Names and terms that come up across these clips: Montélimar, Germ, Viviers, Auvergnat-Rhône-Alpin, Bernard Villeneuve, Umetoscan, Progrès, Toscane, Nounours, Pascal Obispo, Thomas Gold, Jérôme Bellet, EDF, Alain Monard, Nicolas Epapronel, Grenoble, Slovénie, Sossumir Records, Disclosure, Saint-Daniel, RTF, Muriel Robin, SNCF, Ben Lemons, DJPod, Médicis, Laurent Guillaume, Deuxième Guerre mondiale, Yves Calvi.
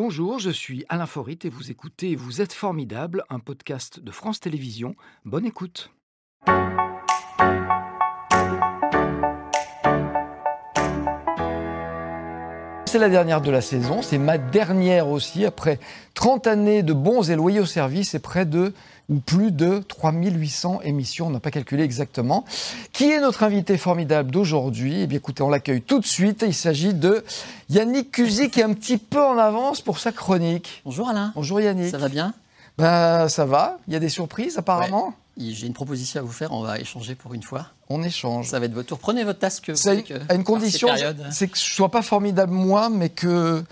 Bonjour, je suis Alain Fauritte et vous écoutez Vous êtes formidables, un podcast de France Télévisions. Bonne écoute. C'est la dernière de la saison, c'est ma dernière aussi, après 30 années de bons et loyaux services et près de, ou plus de 3800 émissions, on n'a pas calculé exactement. Qui est notre invité formidable d'aujourd'hui ? Eh bien écoutez, on l'accueille tout de suite, il s'agit de Yannick Cusy qui est un petit peu en avance pour sa chronique. Bonjour Alain. Bonjour Yannick. Ça va bien ? Ben ça va, il y a des surprises apparemment. Ouais. J'ai une proposition à vous faire, on va échanger pour une fois. On échange. Ça va être votre tour. Prenez votre tasque. À une condition, c'est que je ne sois pas formidable moi, mais que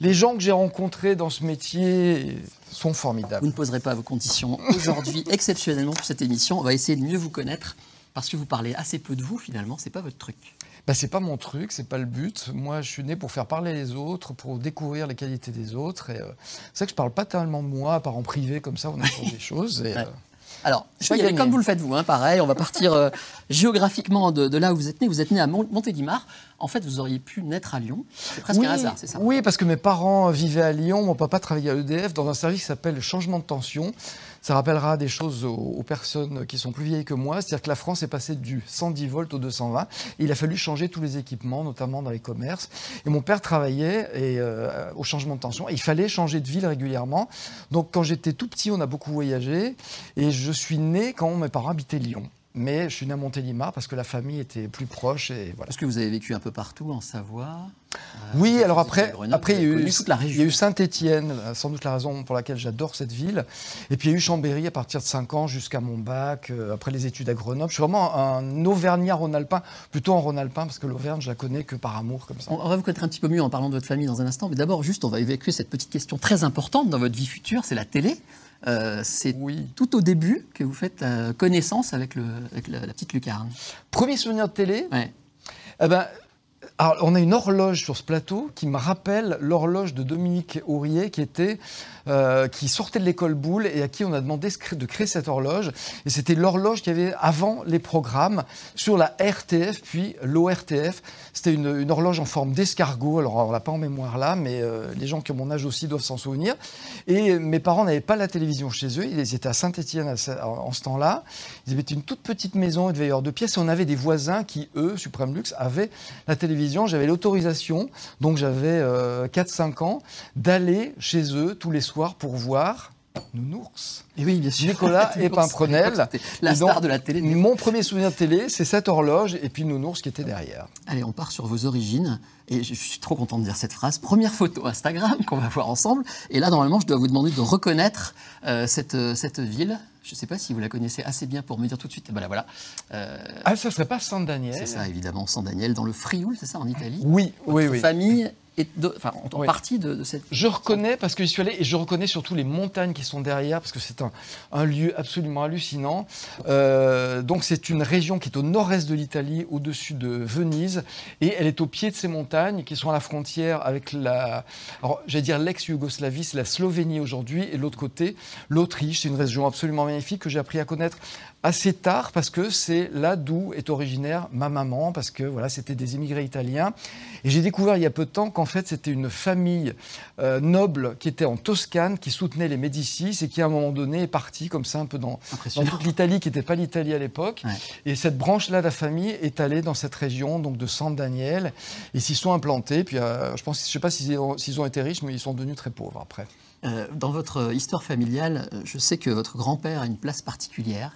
les gens que j'ai rencontrés dans ce métier sont formidables. Vous ne poserez pas vos conditions aujourd'hui, exceptionnellement pour cette émission. On va essayer de mieux vous connaître, parce que vous parlez assez peu de vous finalement, ce n'est pas votre truc. Ben, ce n'est pas mon truc, ce n'est pas le but. Moi, je suis né pour faire parler les autres, pour découvrir les qualités des autres. Et, c'est vrai que je ne parle pas tellement de moi, à part en privé, comme ça, on apprend des choses. Et, ouais. Alors, je vais y aller comme vous le faites vous, hein, pareil, on va partir géographiquement de là où vous êtes né. Vous êtes né à Montélimar. En fait, vous auriez pu naître à Lyon. C'est presque un hasard, c'est ça ? Oui, parce que mes parents vivaient à Lyon. Mon papa travaillait à EDF dans un service qui s'appelle « Changement de tension ». Ça rappellera des choses aux personnes qui sont plus vieilles que moi. C'est-à-dire que la France est passée du 110 volts au 220. Il a fallu changer tous les équipements, notamment dans les commerces. Et mon père travaillait au changement de tension. Et il fallait changer de ville régulièrement. Donc, quand j'étais tout petit, on a beaucoup voyagé. Et je suis né quand mes parents habitaient Lyon. Mais je suis né à Montélimar parce que la famille était plus proche. Et voilà. Est-ce que vous avez vécu un peu partout en Savoie ? Oui, alors après il y a eu Saint-Étienne, sans doute la raison pour laquelle j'adore cette ville. Et puis il y a eu Chambéry à partir de 5 ans jusqu'à mon bac, après les études à Grenoble. Je suis vraiment un Auvergnat-Rhône-Alpin, plutôt en Rhône-Alpin, parce que l'Auvergne, je la connais que par amour, comme ça. On va vous connaître un petit peu mieux en parlant de votre famille dans un instant. Mais d'abord, juste, on va évacuer cette petite question très importante dans votre vie future, c'est la télé. Tout au début que vous faites connaissance avec la petite lucarne. Premier souvenir de télé ? Ouais. Alors, on a une horloge sur ce plateau qui me rappelle l'horloge de Dominique Aurier qui sortait de l'école Boulle et à qui on a demandé de créer cette horloge. Et c'était l'horloge qu'il y avait avant les programmes sur la RTF puis l'ORTF. C'était une horloge en forme d'escargot. Alors, on ne l'a pas en mémoire là, mais les gens qui ont mon âge aussi doivent s'en souvenir. Et mes parents n'avaient pas la télévision chez eux. Ils étaient à Saint-Étienne en ce temps-là. Ils avaient une toute petite maison, une veilleure de pièces. Et on avait des voisins qui, eux, suprême luxe, avaient la télévision. J'avais l'autorisation, donc j'avais 4-5 ans, d'aller chez eux tous les soirs pour voir Nounours. Et oui, bien sûr. Nicolas Epapronel. La star de la télé. Mon premier souvenir de télé, c'est cette horloge et puis Nounours qui était derrière. Allez, on part sur vos origines. Et je suis trop content de dire cette phrase. Première photo Instagram qu'on va voir ensemble. Et là, normalement, je dois vous demander de reconnaître cette ville. Je ne sais pas si vous la connaissez assez bien pour me dire tout de suite. Ben là, voilà. Ça ne serait pas Saint-Daniel. C'est ça, évidemment, Saint-Daniel, dans le Frioul, c'est ça, en Italie ? Oui, oui. Famille en partie de cette... Je reconnais, parce que j'y suis allé, et je reconnais surtout les montagnes qui sont derrière, parce que c'est un lieu absolument hallucinant. Donc, c'est une région qui est au nord-est de l'Italie, au-dessus de Venise, et elle est au pied de ces montagnes qui sont à la frontière avec l'ex-Yougoslavie, c'est la Slovénie aujourd'hui, et de l'autre côté, l'Autriche, c'est une région absolument que j'ai appris à connaître assez tard parce que c'est là d'où est originaire ma maman, parce que voilà, c'était des immigrés italiens. Et j'ai découvert il y a peu de temps qu'en fait, c'était une famille noble qui était en Toscane, qui soutenait les Médicis et qui à un moment donné est partie comme ça un peu dans toute l'Italie, qui n'était pas l'Italie à l'époque. Ouais. Et cette branche-là de la famille est allée dans cette région donc de Saint-Daniel et s'y sont implantés. Puis je ne sais pas s'ils ont été riches, mais ils sont devenus très pauvres après. Dans votre histoire familiale, je sais que votre grand-père a une place particulière.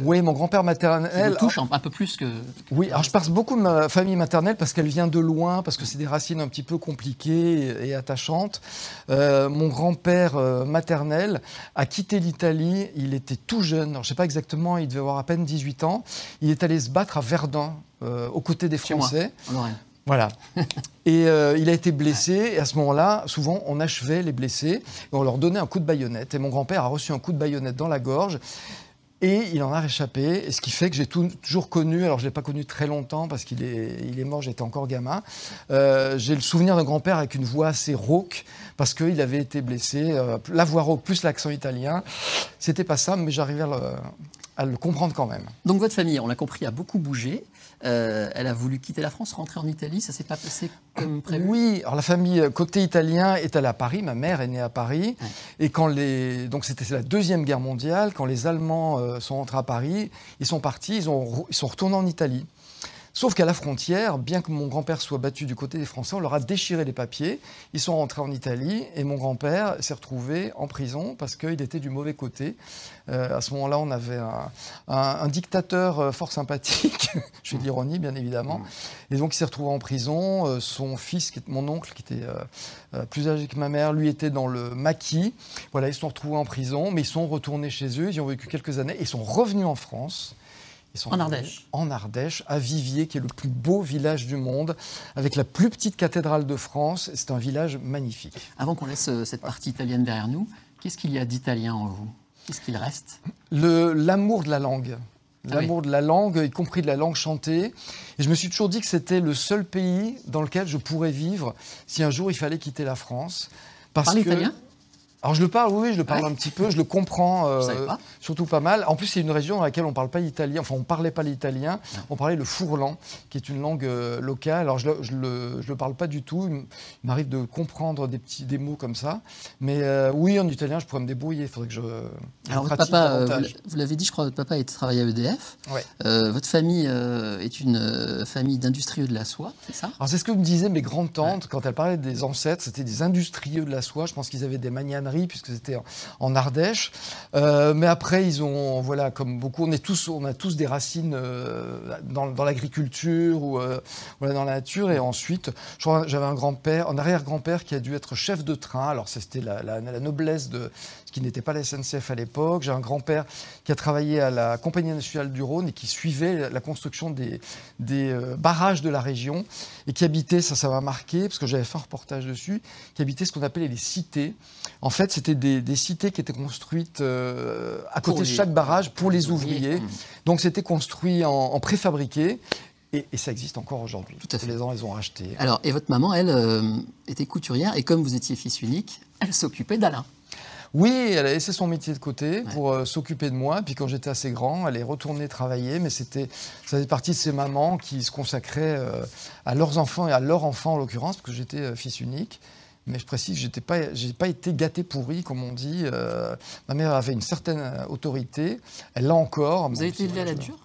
Oui, mon grand-père maternel... touche un peu plus que... Oui, alors je parle beaucoup de ma famille maternelle parce qu'elle vient de loin, parce que c'est des racines un petit peu compliquées et attachantes. Mon grand-père maternel a quitté l'Italie, il était tout jeune, alors, je ne sais pas exactement, il devait avoir à peine 18 ans. Il est allé se battre à Verdun, aux côtés des Français. Chez moi, en Lorraine. Voilà. Et il a été blessé. Et à ce moment-là, souvent, on achevait les blessés. Et on leur donnait un coup de baïonnette. Et mon grand-père a reçu un coup de baïonnette dans la gorge. Et il en a réchappé. Et ce qui fait que j'ai toujours connu... Alors, je ne l'ai pas connu très longtemps parce qu'il est mort. J'étais encore gamin. J'ai le souvenir d'un grand-père avec une voix assez rauque parce qu'il avait été blessé. La voix rauque plus l'accent italien. C'était pas ça, mais j'arrivais à le comprendre quand même. Donc, votre famille, on l'a compris, a beaucoup bougé. Elle a voulu quitter la France, rentrer en Italie. Ça ne s'est pas passé comme prévu. Oui, alors la famille côté italien est allée à Paris. Ma mère est née à Paris. Ouais. Et quand donc c'était la Deuxième Guerre mondiale. Quand les Allemands sont rentrés à Paris, ils sont partis, ils sont retournés en Italie. Sauf qu'à la frontière, bien que mon grand-père soit battu du côté des Français, on leur a déchiré les papiers. Ils sont rentrés en Italie et mon grand-père s'est retrouvé en prison parce qu'il était du mauvais côté. À ce moment-là, on avait un dictateur fort sympathique, je fais de l'ironie bien évidemment. Et donc il s'est retrouvé en prison. Son fils, qui est mon oncle, qui était plus âgé que ma mère, lui était dans le maquis. Voilà, ils se sont retrouvés en prison, mais ils sont retournés chez eux, ils y ont vécu quelques années et sont revenus en France. Ils sont en Ardèche. En Ardèche, à Viviers, qui est le plus beau village du monde, avec la plus petite cathédrale de France. C'est un village magnifique. Avant qu'on laisse cette partie italienne derrière nous, qu'est-ce qu'il y a d'italien en vous ? Qu'est-ce qu'il reste ? L'amour de la langue. L'amour de la langue, y compris de la langue chantée. Et je me suis toujours dit que c'était le seul pays dans lequel je pourrais vivre si un jour il fallait quitter la France. Parle italien ? Alors je le parle, oui, je le parle un petit peu, je le comprends surtout pas mal. En plus, c'est une région dans laquelle on ne parle pas l'italien, enfin on ne parlait pas l'italien, on parlait le fourlan, qui est une langue locale. Alors je le parle pas du tout, il m'arrive de comprendre des mots comme ça. Mais oui, en italien, je pourrais me débrouiller, il faudrait que je pratique davantage. Vous l'avez dit, je crois, votre papa travaillait à EDF. Ouais. Votre famille est une famille d'industrieux de la soie, c'est ça ? Alors c'est ce que me disaient mes grandes-tantes, quand elles parlaient des ancêtres, c'était des industrieux de la soie, je pense qu'ils avaient des magnanes, puisque c'était en Ardèche, mais après ils ont, voilà, comme beaucoup, on a tous des racines dans l'agriculture ou voilà, dans la nature. Et ensuite, je crois, j'avais un arrière-grand-père qui a dû être chef de train. Alors c'était la noblesse de ce qui n'était pas la SNCF à l'époque. J'ai un grand-père qui a travaillé à la Compagnie Nationale du Rhône et qui suivait la construction des barrages de la région et qui habitait, ça m'a marqué parce que j'avais fait un reportage dessus, qui habitait ce qu'on appelait les cités. En fait, c'était des cités qui étaient construites à côté de chaque barrage pour les ouvriers. Donc, c'était construit en préfabriqué et ça existe encore aujourd'hui. Tout à fait. Les gens les ont rachetés. Alors, et votre maman, elle, était couturière et comme vous étiez fils unique, elle s'occupait d'Alain. Oui, elle a laissé son métier de côté pour s'occuper de moi. Puis quand j'étais assez grand, elle est retournée travailler. Mais ça faisait partie de ces mamans qui se consacraient à leurs enfants et à leur enfant en l'occurrence, parce que j'étais fils unique. Mais je précise, j'ai pas été gâté pourri, comme on dit. Ma mère avait une certaine autorité. Elle l'a encore. Vous avez été élevé à la dure ?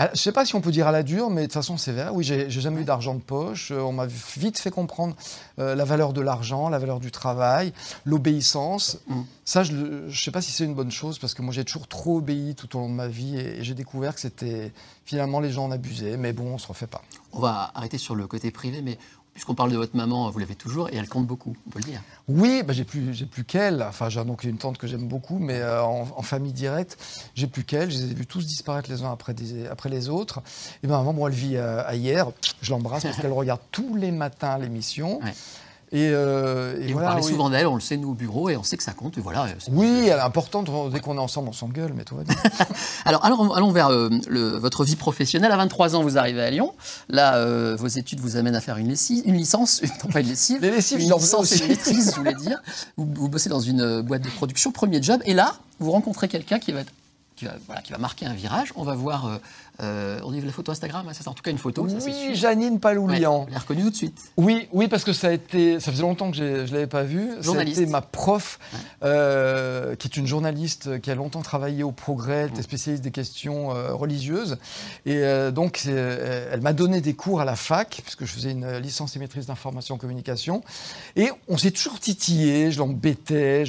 Je ne sais pas si on peut dire à la dure, mais de façon sévère. Oui, j'ai jamais eu d'argent de poche. On m'a vite fait comprendre la valeur de l'argent, la valeur du travail, l'obéissance. Ça, je ne sais pas si c'est une bonne chose, parce que moi, j'ai toujours trop obéi tout au long de ma vie. Et j'ai découvert que c'était... Finalement, les gens en abusaient. Mais bon, on ne se refait pas. On va arrêter sur le côté privé, mais... Puisqu'on parle de votre maman, vous l'avez toujours, et elle compte beaucoup, on peut le dire. Oui, bah j'ai plus qu'elle. Enfin, j'ai donc une tante que j'aime beaucoup, mais en famille directe, j'ai plus qu'elle. Je les ai vus tous disparaître les uns après les autres. Et ma maman, bon, elle vit à hier. Je l'embrasse parce qu'elle regarde tous les matins l'émission. Ouais. Et voilà, vous parlez souvent d'elle, on le sait, nous, au bureau, et on sait que ça compte. Et voilà, elle est importante. Dès qu'on est ensemble, on s'engueule, mais tout va bien. Alors, allons vers votre vie professionnelle. À 23 ans, vous arrivez à Lyon. Là, vos études vous amènent à faire une maîtrise, je voulais dire. Vous bossez dans une boîte de production, premier job. Et là, vous rencontrez quelqu'un qui va marquer un virage. On va voir... on dit la photo Instagram, hein, c'est en tout cas une photo. Oui, ça, c'est Janine Paloulian. Vous l'avez reconnue tout de suite. Oui, parce que ça faisait longtemps que je ne l'avais pas vue. C'était ma prof, qui est une journaliste qui a longtemps travaillé au Progrès, elle était spécialiste des questions religieuses. Et donc, elle m'a donné des cours à la fac, puisque je faisais une licence et maîtrise d'information et communication. Et on s'est toujours titillé, je l'embêtais.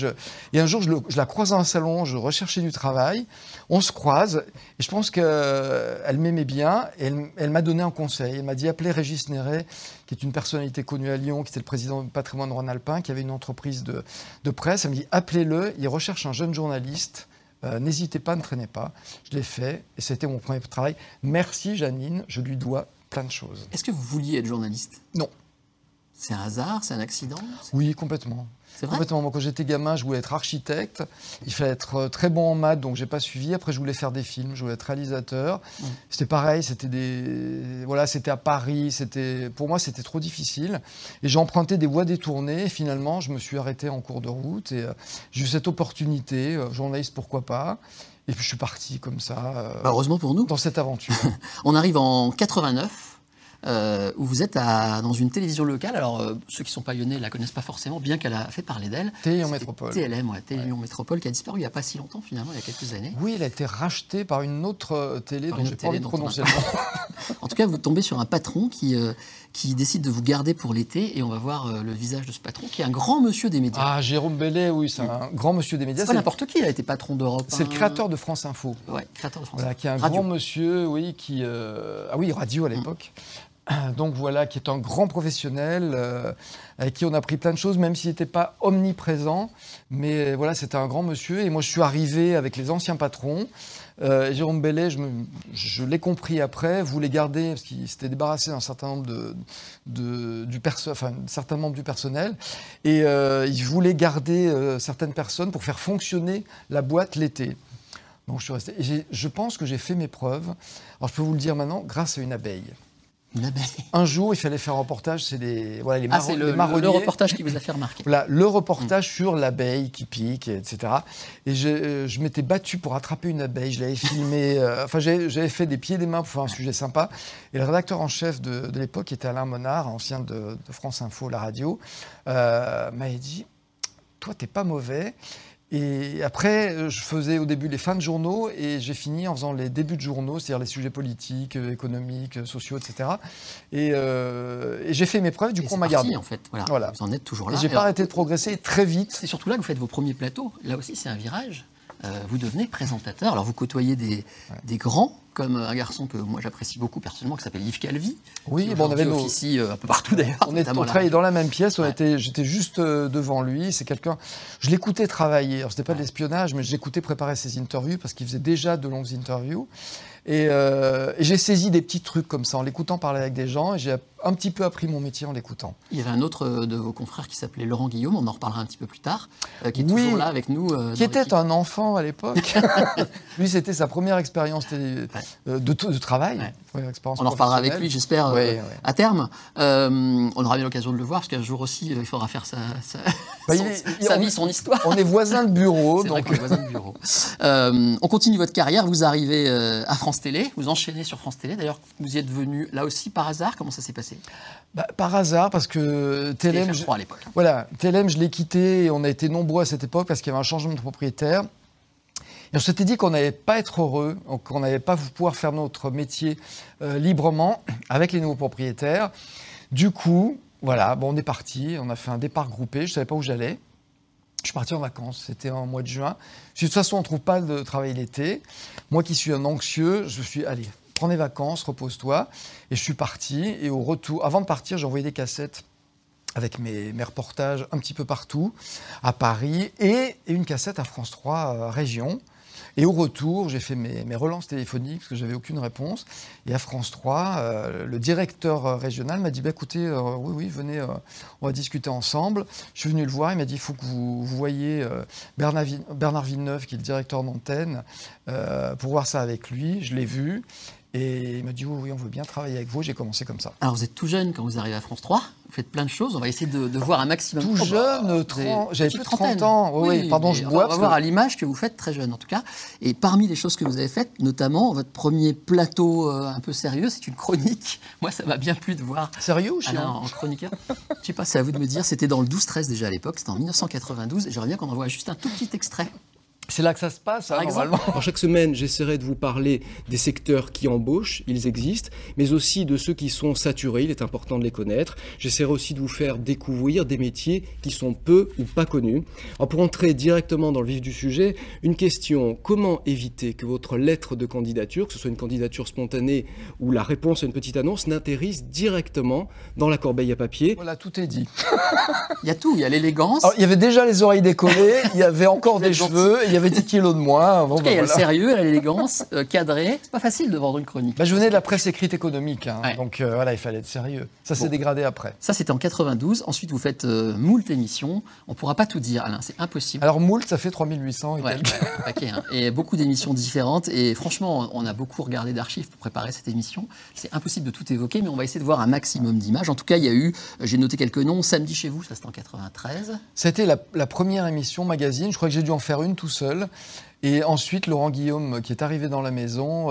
Et un jour, je la croise dans un salon, je recherchais du travail. On se croise, et je pense qu'elle m'aimait bien, et elle m'a donné un conseil. Elle m'a dit, appelez Régis Néret, qui est une personnalité connue à Lyon, qui était le président du patrimoine Rhône-Alpin, qui avait une entreprise de presse. Elle me dit, appelez-le, il recherche un jeune journaliste, n'hésitez pas, ne traînez pas. Je l'ai fait, et c'était mon premier travail. Merci Janine, je lui dois plein de choses. Est-ce que vous vouliez être journaliste ? Non. C'est un hasard, c'est un accident ? Oui, complètement. C'est vrai ? Complètement. Moi, quand j'étais gamin, je voulais être architecte. Il fallait être très bon en maths, donc je n'ai pas suivi. Après, je voulais faire des films, je voulais être réalisateur. C'était pareil, c'était à Paris. Pour moi, c'était trop difficile. Et j'ai emprunté des voies détournées. Et finalement, je me suis arrêté en cours de route. Et j'ai eu cette opportunité, journaliste, pourquoi pas. Et puis je suis parti comme ça. Heureusement pour nous. Dans cette aventure. On arrive en 89. Où vous êtes dans une télévision locale. Alors, ceux qui ne sont pas lyonnais ne la connaissent pas forcément, bien qu'elle a fait parler d'elle. Télé Lyon Métropole. TLM, ouais, Télé Lyon Métropole, qui a disparu il n'y a pas si longtemps, finalement, il y a quelques années. Oui, elle a été rachetée par une autre télé dont je n'ai pas envie de prononcer le nom. En tout cas, vous tombez sur un patron qui décide de vous garder pour l'été, et on va voir le visage de ce patron, qui est un grand monsieur des médias. Ah, Jérôme Bellet, oui, c'est un grand monsieur des médias. C'est pas n'importe qui, il a été patron d'Europe. C'est le créateur de France Info. Oui, créateur de France Info. Voilà, qui est un grand monsieur, oui, qui... Ah oui, radio à l'époque. Donc voilà, qui est un grand professionnel, avec qui on a appris plein de choses, même s'il n'était pas omniprésent. Mais voilà, c'était un grand monsieur. Et moi, je suis arrivé avec les anciens patrons. Jérôme Bellet, je l'ai compris après, voulait garder, parce qu'il s'était débarrassé d'un certain nombre certains membres du personnel. Et il voulait garder certaines personnes pour faire fonctionner la boîte l'été. Donc je suis resté. Et je pense que j'ai fait mes preuves. Alors je peux vous le dire maintenant, grâce à une abeille. Un jour, il fallait faire un reportage, c'est les marronniers. Le reportage qui vous a fait remarquer. Voilà, le reportage sur l'abeille qui pique, etc. Et je m'étais battu pour attraper une abeille, je l'avais filmée, j'avais fait des pieds et des mains pour faire un sujet sympa. Et le rédacteur en chef de l'époque, qui était Alain Monard, ancien de France Info, la radio, m'avait dit « Toi, t'es pas mauvais ». Et après, je faisais au début les fins de journaux et j'ai fini en faisant les débuts de journaux, c'est-à-dire les sujets politiques, économiques, sociaux, etc. Et j'ai fait mes preuves, du coup on m'a gardé. En fait, voilà. Vous en êtes toujours là. Et j'ai pas arrêté de progresser très vite. C'est surtout là que vous faites vos premiers plateaux. Là aussi, c'est un virage. Vous devenez présentateur. Alors, vous côtoyez des grands, comme un garçon que moi j'apprécie beaucoup personnellement, qui s'appelle Yves Calvi. Oui, on avait officie un peu partout d'ailleurs. On travaillait dans la même pièce. J'étais juste devant lui. C'est quelqu'un. Je l'écoutais travailler. Alors, c'était pas de l'espionnage, mais je l'écoutais préparer ses interviews parce qu'il faisait déjà de longues interviews. Et j'ai saisi des petits trucs comme ça en l'écoutant parler avec des gens. Et j'ai un petit peu appris mon métier en l'écoutant. Il y avait un autre de vos confrères qui s'appelait Laurent Guillaume, on en reparlera un petit peu plus tard, qui est toujours là avec nous. Qui était un enfant à l'époque. Lui, c'était sa première expérience de travail. Ouais. On en reparlera avec lui, j'espère, à terme. On aura bien l'occasion de le voir, parce qu'un jour aussi, il faudra faire sa histoire. On est voisins de bureau. C'est donc... vrai qu'on est voisins de bureau. On continue votre carrière, vous arrivez à France Télé, vous enchaînez sur France Télé. D'ailleurs, vous y êtes venu là aussi par hasard, comment ça s'est passé ? Par hasard, parce que TLM, je crois, à l'époque. Voilà, TLM, je l'ai quitté et on a été nombreux à cette époque parce qu'il y avait un changement de propriétaire. Et on s'était dit qu'on n'allait pas être heureux, qu'on n'allait pas pouvoir faire notre métier librement avec les nouveaux propriétaires. Du coup, voilà, on est parti, on a fait un départ groupé, je ne savais pas où j'allais. Je suis parti en vacances, c'était en mois de juin. Je dis, de toute façon, on ne trouve pas de travail l'été. Moi qui suis un anxieux, je me suis dit, allez, prends des vacances, repose-toi. Et je suis parti. Et au retour, avant de partir, j'ai envoyé des cassettes avec mes reportages un petit peu partout, à Paris, et une cassette à France 3 Région. Et au retour, j'ai fait mes relances téléphoniques parce que je n'avais aucune réponse. Et à France 3, le directeur régional m'a dit bah, écoutez, oui, venez, on va discuter ensemble. Je suis venu le voir, il m'a dit il faut que vous voyez Bernard Villeneuve, qui est le directeur d'antenne, pour voir ça avec lui. Je l'ai vu. Et il m'a dit oui, on veut bien travailler avec vous. J'ai commencé comme ça. Alors, vous êtes tout jeune quand vous arrivez à France 3. Vous faites plein de choses. On va essayer de voir un maximum. Tout jeune, j'avais plus de 30 ans. Oui, pardon, je bois. On va voir à l'image que vous faites très jeune, en tout cas. Et parmi les choses que vous avez faites, notamment votre premier plateau un peu sérieux, c'est une chronique. Moi, ça m'a bien plu de voir. Sérieux ou chiant ? En chroniqueur. Je ne sais pas, c'est à vous de me dire. C'était dans le 12-13 déjà à l'époque. C'était en 1992. Et j'aimerais bien qu'on envoie juste un tout petit extrait. C'est là que ça se passe, normalement. Alors, chaque semaine, j'essaierai de vous parler des secteurs qui embauchent, ils existent, mais aussi de ceux qui sont saturés, il est important de les connaître. J'essaierai aussi de vous faire découvrir des métiers qui sont peu ou pas connus. Alors, pour entrer directement dans le vif du sujet, une question, comment éviter que votre lettre de candidature, que ce soit une candidature spontanée ou la réponse à une petite annonce, n'atterrisse directement dans la corbeille à papier ? Voilà, tout est dit. Il y a tout, il y a l'élégance. Alors, il y avait déjà les oreilles décollées, il y avait encore des cheveux, il y avait 10 kilos de moins. Bon, il y a le sérieux, il y a l'élégance, cadré. C'est pas facile de vendre une chronique. Je venais de la presse écrite économique, donc voilà, il fallait être sérieux. Ça s'est dégradé après. Ça, c'était en 92. Ensuite, vous faites moult émissions. On ne pourra pas tout dire, Alain, c'est impossible. Alors, moult, ça fait 3800 et quelques. Paquet, hein. Et beaucoup d'émissions différentes. Et franchement, on a beaucoup regardé d'archives pour préparer cette émission. C'est impossible de tout évoquer, mais on va essayer de voir un maximum d'images. En tout cas, il y a eu, j'ai noté quelques noms, Samedi chez vous, ça c'était en 93. C'était la première émission magazine. Je crois que j'ai dû en faire une tout seul. Et ensuite, Laurent Guillaume, qui est arrivé dans la maison,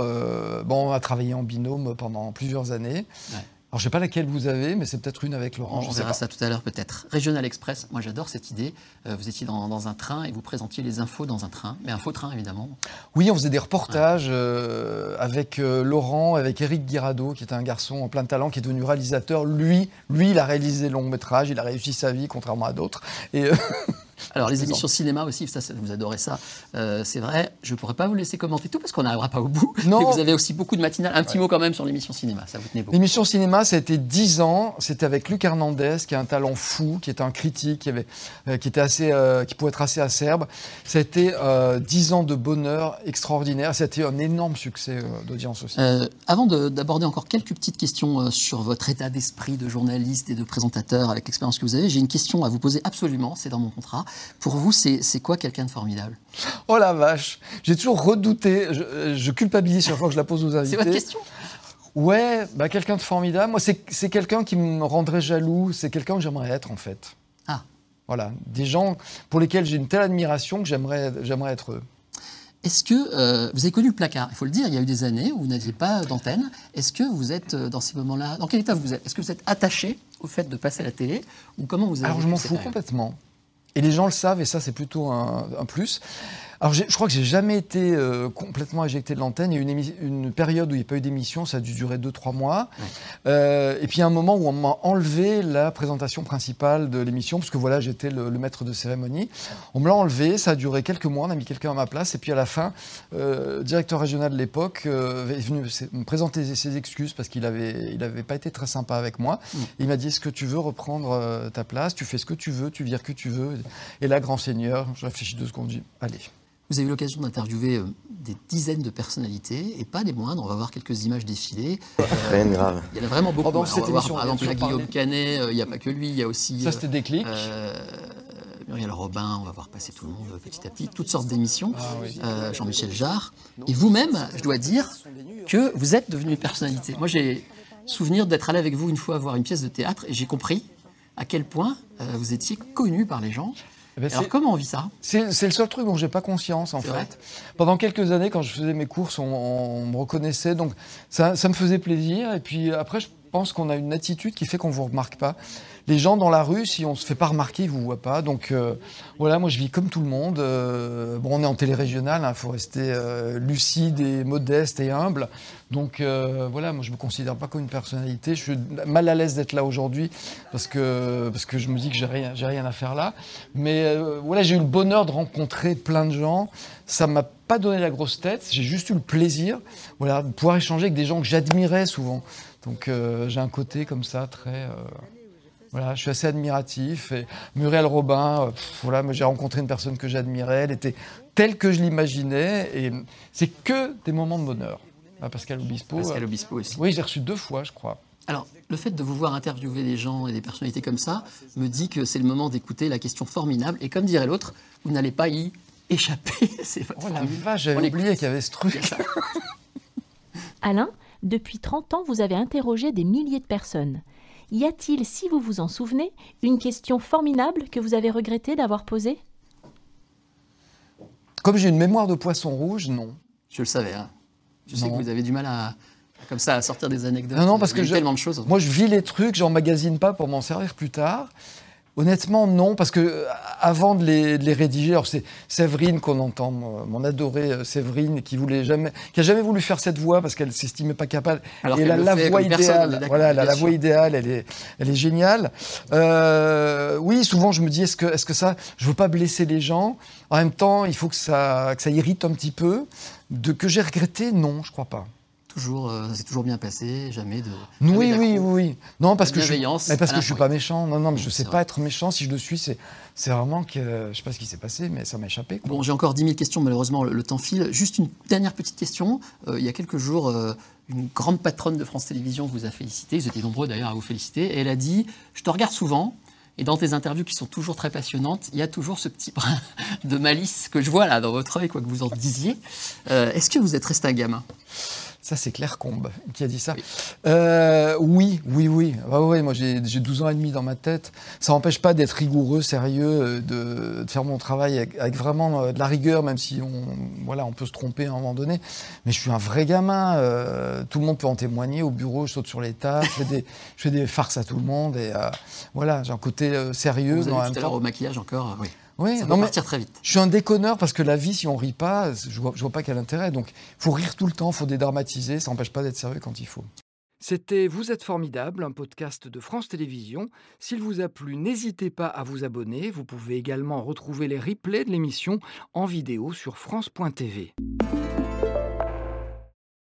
bon, on a travaillé en binôme pendant plusieurs années. Ouais. Alors, je ne sais pas laquelle vous avez, mais c'est peut-être une avec Laurent. On verra ça tout à l'heure peut-être. Régional Express, moi j'adore cette idée. Vous étiez dans un train et vous présentiez les infos dans un train, mais un faux train évidemment. Oui, on faisait des reportages avec Laurent, avec Éric Guirado, qui était un garçon en plein de talent, qui est devenu réalisateur. Lui, il a réalisé long métrage, il a réussi sa vie, contrairement à d'autres. Et alors, les émissions cinéma aussi, ça, vous adorez ça, c'est vrai. Je ne pourrais pas vous laisser commenter tout parce qu'on n'arrivera pas au bout. Non. Et vous avez aussi beaucoup de matinales. Un petit mot quand même sur l'émission cinéma, ça vous tenait beaucoup. L'émission cinéma, ça a été 10 ans. C'était avec Luc Hernandez, qui a un talent fou, qui était un critique, qui pouvait être assez acerbe. Ça a été 10 ans de bonheur extraordinaire. C'était un énorme succès d'audience aussi. Avant d'aborder encore quelques petites questions sur votre état d'esprit de journaliste et de présentateur avec l'expérience que vous avez, j'ai une question à vous poser absolument, c'est dans mon contrat. Pour vous, c'est quoi quelqu'un de formidable ? Oh la vache ! J'ai toujours redouté, je culpabilise chaque fois que je la pose aux invités. C'est votre question ? Ouais, bah quelqu'un de formidable. Moi, c'est quelqu'un qui me rendrait jaloux, c'est quelqu'un que j'aimerais être en fait. Ah. Voilà, des gens pour lesquels j'ai une telle admiration que j'aimerais être eux. Est-ce que vous avez connu le placard ? Il faut le dire, il y a eu des années où vous n'aviez pas d'antenne. Est-ce que vous êtes dans ces moments-là ? Dans quel état vous êtes ? Est-ce que vous êtes attaché au fait de passer à la télé ou comment vous avez... Alors je m'en fous complètement. Et les gens le savent, et ça, c'est plutôt un plus. Alors, je crois que j'ai jamais été complètement éjecté de l'antenne. Il y a eu une période où il n'y a pas eu d'émission, ça a dû durer 2-3 mois. Ouais. Et puis, il y a un moment où on m'a enlevé la présentation principale de l'émission, parce que voilà, j'étais le maître de cérémonie. On me l'a enlevé, ça a duré quelques mois, on a mis quelqu'un à ma place. Et puis, à la fin, le directeur régional de l'époque est venu me présenter ses excuses, parce qu'il n'avait pas été très sympa avec moi. Mmh. Il m'a dit, est-ce que tu veux reprendre ta place ? Tu fais ce que tu veux, tu vires que tu veux. Et là, grand seigneur, je réfléchis 2 secondes, je dis, allez. Vous avez eu l'occasion d'interviewer des dizaines de personnalités, et pas les moindres. On va voir quelques images défiler. Rien de grave. Il y en a vraiment beaucoup. Pendant cette émission, avant Guillaume Canet, il n'y a pas que lui, il y a aussi... Ça, c'était Déclic. Muriel Robin, on va voir passer tout le monde petit à petit, toutes sortes d'émissions. Ah, oui. Jean-Michel Jarre. Et vous-même, je dois dire que vous êtes devenu une personnalité. Moi, j'ai souvenir d'être allé avec vous une fois voir une pièce de théâtre, et j'ai compris à quel point vous étiez connu par les gens. Ben alors comment on vit ça ? C'est le seul truc dont je n'ai pas conscience en fait. Pendant quelques années, quand je faisais mes courses, on me reconnaissait, donc ça me faisait plaisir. Et puis après, je pense qu'on a une attitude qui fait qu'on ne vous remarque pas. Les gens dans la rue, si on ne se fait pas remarquer, ils ne vous voient pas. Donc voilà, moi je vis comme tout le monde. Bon, on est en télé-régionale, il faut rester lucide et modeste et humble. Donc voilà, moi je ne me considère pas comme une personnalité. Je suis mal à l'aise d'être là aujourd'hui parce que je me dis que j'ai rien à faire là. Mais voilà, j'ai eu le bonheur de rencontrer plein de gens. Ça ne m'a pas donné la grosse tête, j'ai juste eu le plaisir voilà, de pouvoir échanger avec des gens que j'admirais souvent. Donc j'ai un côté comme ça très... Voilà, je suis assez admiratif. Et Muriel Robin, voilà, j'ai rencontré une personne que j'admirais. Elle était telle que je l'imaginais. Et c'est que des moments de bonheur. Ah, Pascal Obispo. Pascal Obispo aussi. Oui, j'ai reçu 2 fois, je crois. Alors, le fait de vous voir interviewer des gens et des personnalités comme ça me dit que c'est le moment d'écouter la question formidable. Et comme dirait l'autre, vous n'allez pas y échapper. C'est votre formule. J'avais oublié qu'il y avait ce truc. Alain, depuis 30 ans, vous avez interrogé des milliers de personnes. Y a-t-il, si vous vous en souvenez, une question formidable que vous avez regretté d'avoir posée ? Comme j'ai une mémoire de poisson rouge, non. Je le savais. Hein. Je sais que vous avez du mal à sortir des anecdotes. Non, parce que tellement de choses. Moi, je vis les trucs, j'emmagasine pas pour m'en servir plus tard. Honnêtement, non, parce que avant de les rédiger, alors c'est Séverine qu'on entend, mon adorée Séverine, qui a jamais voulu faire cette voix parce qu'elle s'estimait pas capable. Alors et elle a la voix idéale. Voilà, elle a la voix idéale, elle est géniale. Oui, souvent je me dis, est-ce que ça, je veux pas blesser les gens. En même temps, il faut que ça irrite un petit peu. Que j'ai regretté, non, je crois pas. C'est toujours bien passé, jamais de... Oui. Non, parce que je suis pas méchant. Non, mais je sais pas être méchant. Si je le suis, c'est vraiment que... je sais pas ce qui s'est passé, mais ça m'a échappé. Quoi. Bon, j'ai encore 10 000 questions, malheureusement, le temps file. Juste une dernière petite question. Il y a quelques jours, une grande patronne de France Télévisions vous a félicité. Vous étiez nombreux, d'ailleurs, à vous féliciter. Et elle a dit, je te regarde souvent. Et dans tes interviews qui sont toujours très passionnantes, il y a toujours ce petit brin de malice que je vois là dans votre œil, quoi que vous en disiez. Est-ce que vous êtes resté un gamin ? Ça, c'est Claire Combes qui a dit ça. Oui. Ah ouais, moi, j'ai 12 ans et demi dans ma tête. Ça n'empêche pas d'être rigoureux, sérieux, de faire mon travail avec vraiment de la rigueur, même si on peut se tromper à un moment donné. Mais je suis un vrai gamin. Tout le monde peut en témoigner. Au bureau, je saute sur les tables. Je fais des farces à tout le monde. Et j'ai un côté sérieux. Vous avez dit tout à l'heure au maquillage encore, oui. Oui, ça peut partir très vite. Je suis un déconneur parce que la vie, si on rit pas, je vois pas quel intérêt. Donc, faut rire tout le temps, faut dédramatiser, ça n'empêche pas d'être sérieux quand il faut. C'était Vous êtes formidables, un podcast de France Télévisions. S'il vous a plu, n'hésitez pas à vous abonner. Vous pouvez également retrouver les replays de l'émission en vidéo sur France.tv.